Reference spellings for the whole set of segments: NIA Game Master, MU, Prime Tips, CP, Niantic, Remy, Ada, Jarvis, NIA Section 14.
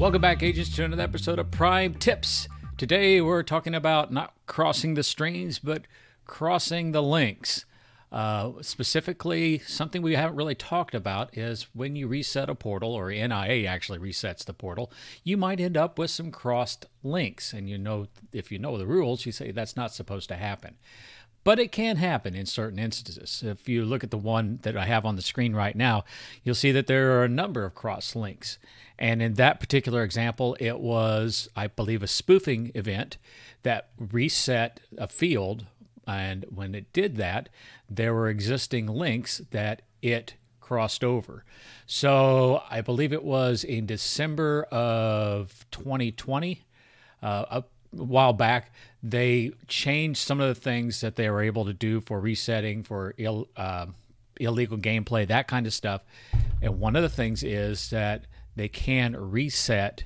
Welcome back, agents, to another episode of Prime Tips. Today we're talking about not crossing the streams, but crossing the links. Specifically, something we haven't really talked about is when you reset a portal, or NIA actually resets the portal, you might end up with some crossed links. And if you know the rules, you say that's not supposed to happen. But it can happen in certain instances. If you look at the one that I have on the screen right now, you'll see that there are a number of cross links. And in that particular example, it was, I believe, a spoofing event that reset a field. And when it did that, there were existing links that it crossed over. So I believe it was in December of 2020, a while back, they changed some of the things that they were able to do for resetting, for illegal gameplay, that kind of stuff. And one of the things is that they can reset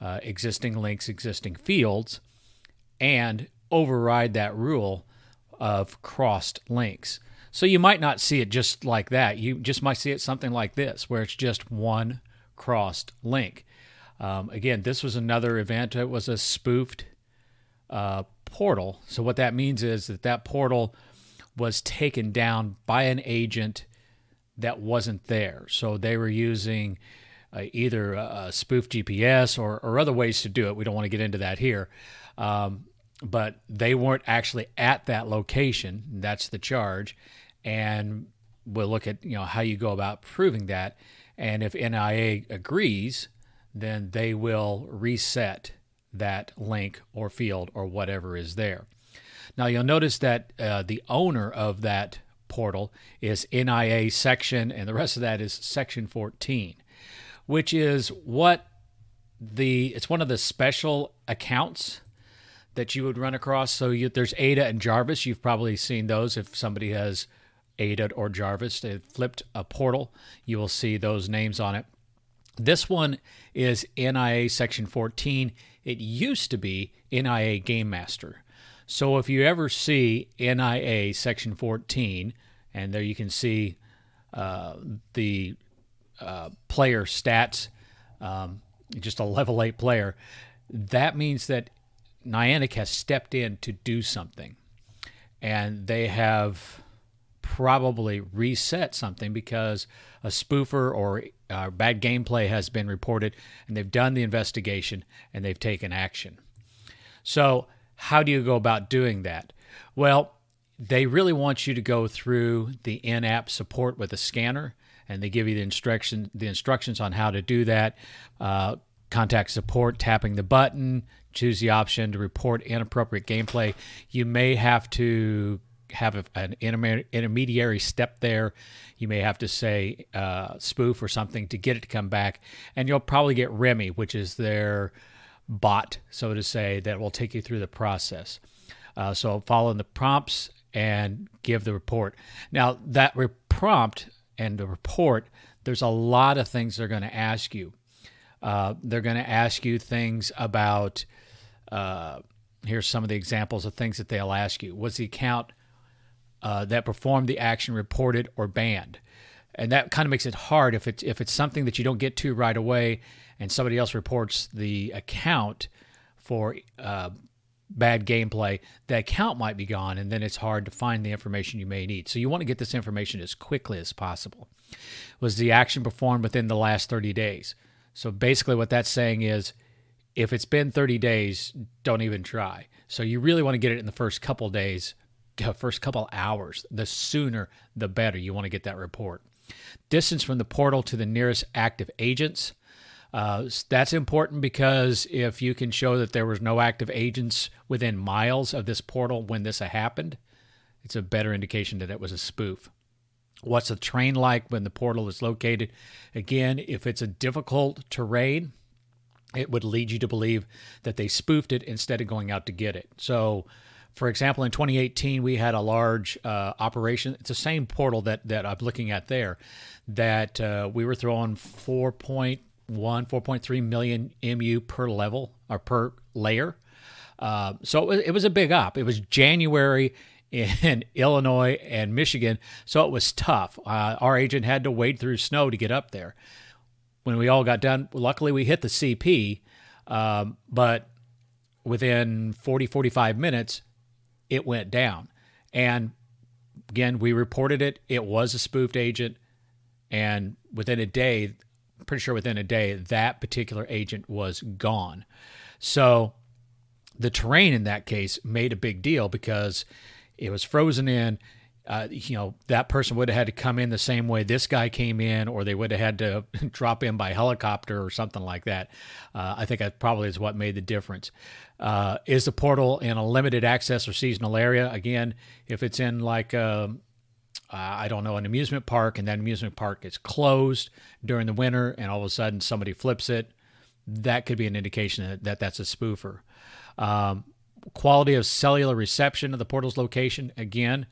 existing links, existing fields, and override that rule of crossed links. So you might not see it just like that. You just might see it something like this, where it's just one crossed link. Again, this was another event. It was a spoofed portal. So what that means is that portal was taken down by an agent that wasn't there. So they were using either a spoofed GPS or other ways to do it. We don't want to get into that here. But they weren't actually at that location. That's the charge. And we'll look at how you go about proving that. And if NIA agrees, then they will reset that link or field or whatever is there. Now, you'll notice that the owner of that portal is NIA Section, and the rest of that is Section 14, which is it's one of the special accounts that you would run across. So there's Ada and Jarvis. You've probably seen those. If somebody has Ada or Jarvis, they flipped a portal, you will see those names on it. This one is NIA Section 14. It used to be NIA Game Master. So if you ever see NIA Section 14, and there you can see the player stats, just a level 8 player, that means that Niantic has stepped in to do something. And they have probably reset something because a spoofer or bad gameplay has been reported, and they've done the investigation and they've taken action. So how do you go about doing that? Well, they really want you to go through the in-app support with a scanner, and they give you the instructions on how to do that. Contact support, tapping the button, choose the option to report inappropriate gameplay. You may have to have an intermediary step there. You may have to say spoof or something to get it to come back. And you'll probably get Remy, which is their bot, so to say, that will take you through the process. So follow the prompts and give the report. Now, that prompt and the report, there's a lot of things they're going to ask you. They're going to ask you things about, here's some of the examples of things that they'll ask you. Was the account that performed the action reported or banned? And that kind of makes it hard if it's something that you don't get to right away and somebody else reports the account for bad gameplay, the account might be gone, and then it's hard to find the information you may need. So you want to get this information as quickly as possible. Was the action performed within the last 30 days? So basically what that's saying is, if it's been 30 days, don't even try. So you really want to get it in the first couple days, first couple hours. The sooner, the better. You want to get that report. Distance from the portal to the nearest active agents. That's important because if you can show that there was no active agents within miles of this portal when this happened, it's a better indication that it was a spoof. What's the terrain like when the portal is located? Again, if it's a difficult terrain, it would lead you to believe that they spoofed it instead of going out to get it. So, for example, in 2018, we had a large operation. It's the same portal that I'm looking at there, that we were throwing 4.3 million MU per level or per layer. So it was a big op. It was January in Illinois and Michigan, so it was tough. Our agent had to wade through snow to get up there. When we all got done, luckily we hit the CP, but within 40, 45 minutes, it went down. And again, we reported it. It was a spoofed agent. And within a day, pretty sure within a day, that particular agent was gone. So the terrain in that case made a big deal because it was frozen in. That person would have had to come in the same way this guy came in, or they would have had to drop in by helicopter or something like that. I think that probably is what made the difference. Is the portal in a limited access or seasonal area? Again, if it's in like, I don't know, an amusement park, and that amusement park is closed during the winter and all of a sudden somebody flips it, that could be an indication that that's a spoofer. Quality of cellular reception of the portal's location. Again,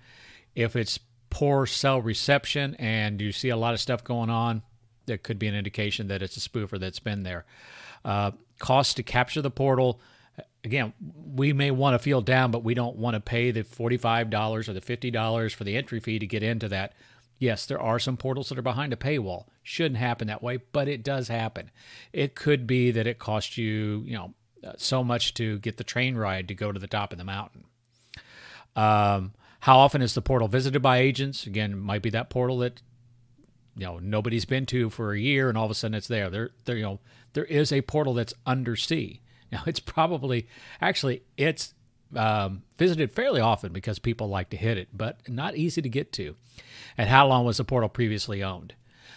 if it's poor cell reception and you see a lot of stuff going on, that could be an indication that it's a spoofer that's been there. Cost to capture the portal. Again, we may want to feel down, but we don't want to pay the $45 or the $50 for the entry fee to get into that. Yes, there are some portals that are behind a paywall. Shouldn't happen that way, but it does happen. It could be that it costs you, so much to get the train ride to go to the top of the mountain. How often is the portal visited by agents? Again, might be that portal that nobody's been to for a year, and all of a sudden it's there. There is a portal that's undersea. Now it's probably visited fairly often because people like to hit it, but not easy to get to. And how long was the portal previously owned?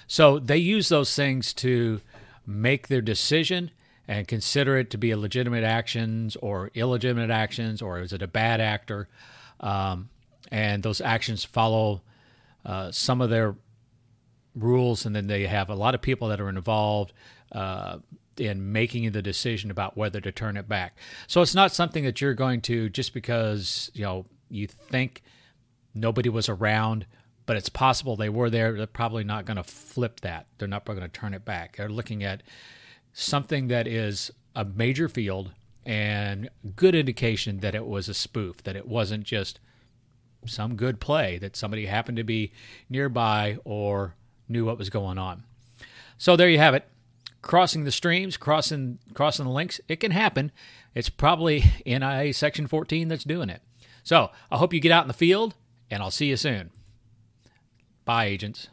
So they use those things to make their decision and consider it to be a legitimate actions or illegitimate actions, or is it a bad actor? And those actions follow some of their rules, and then they have a lot of people that are involved in making the decision about whether to turn it back. So it's not something that you're going to, just because you think nobody was around, but it's possible they were there, they're probably not going to flip that. They're not going to turn it back. They're looking at something that is a major field and good indication that it was a spoof, that it wasn't just some good play, that somebody happened to be nearby or knew what was going on. So there you have it. Crossing the streams, crossing the links, it can happen. It's probably NIA Section 14 that's doing it. So I hope you get out in the field, and I'll see you soon. Bye, agents.